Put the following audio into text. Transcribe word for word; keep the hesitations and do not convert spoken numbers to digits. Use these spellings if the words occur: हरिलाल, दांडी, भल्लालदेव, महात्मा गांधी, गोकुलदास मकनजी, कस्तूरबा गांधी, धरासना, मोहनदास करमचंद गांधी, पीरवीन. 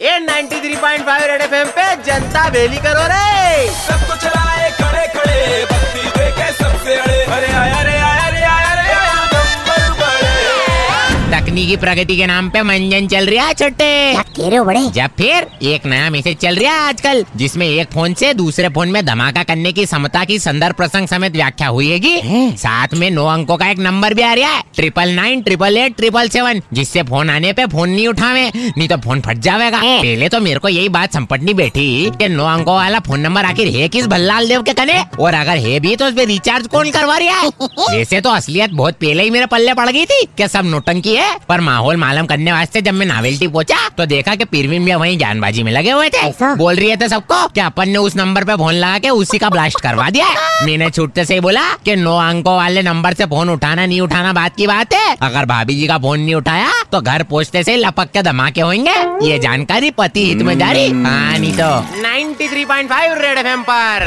ए ninety three point five red FM पे जनता बेली करो रे। सबको चलाए खड़े खड़े बत्ती देखे सबसे अड़े। अरे आया रे आया रे आया रे आया नंबर बड़े। तकनीकी प्रगति के नाम पे मंजन चल रहा है छोटे। क्या कह रहे हो बड़े? जब फिर एक नया मैसेज चल रहा है आजकल जिसमें एक फोन से दूसरे फोन में धमाका करने की क्षमता की संदर्भ प्रसंग समेत व्याख्या हुईगी। साथ में नौ अंकों का एक नंबर भी आ रहा है triple nine triple eight triple seven, जिससे फोन आने पे फोन नहीं उठावे नहीं तो फोन फट जाएगा। पहले तो मेरे को यही बात संपटनी बैठी कि नौ अंकों वाला फोन नंबर आखिर है किस भल्लालदेव के कने, और अगर है भी तो उसपे रिचार्ज कौन करवा रहा है। वैसे तो असलियत बहुत पहले ही मेरे पल्ले पड़ गई थी कि सब नोटंकी है, पर माहौल मालूम करने वास्ते जब मैं नावेल्टी पहुंचा तो देखा कि पीरवीन में वही जानबाजी में लगे हुए थे। बोल रही थे सबको कि अपन ने उस नंबर पे फोन लगा के उसी का ब्लास्ट करवा दिया। मैंने छूटते से बोला कि नौ अंकों वाले नंबर से फोन उठाना नहीं उठाना बात की बात है, अगर भाभी जी का फोन नहीं उठाया तो घर पहुँचते से लपक के धमाके होंगे। ये जानकारी पति हित में जारी। हाँ नहीं तो ninety three point five red FM पर।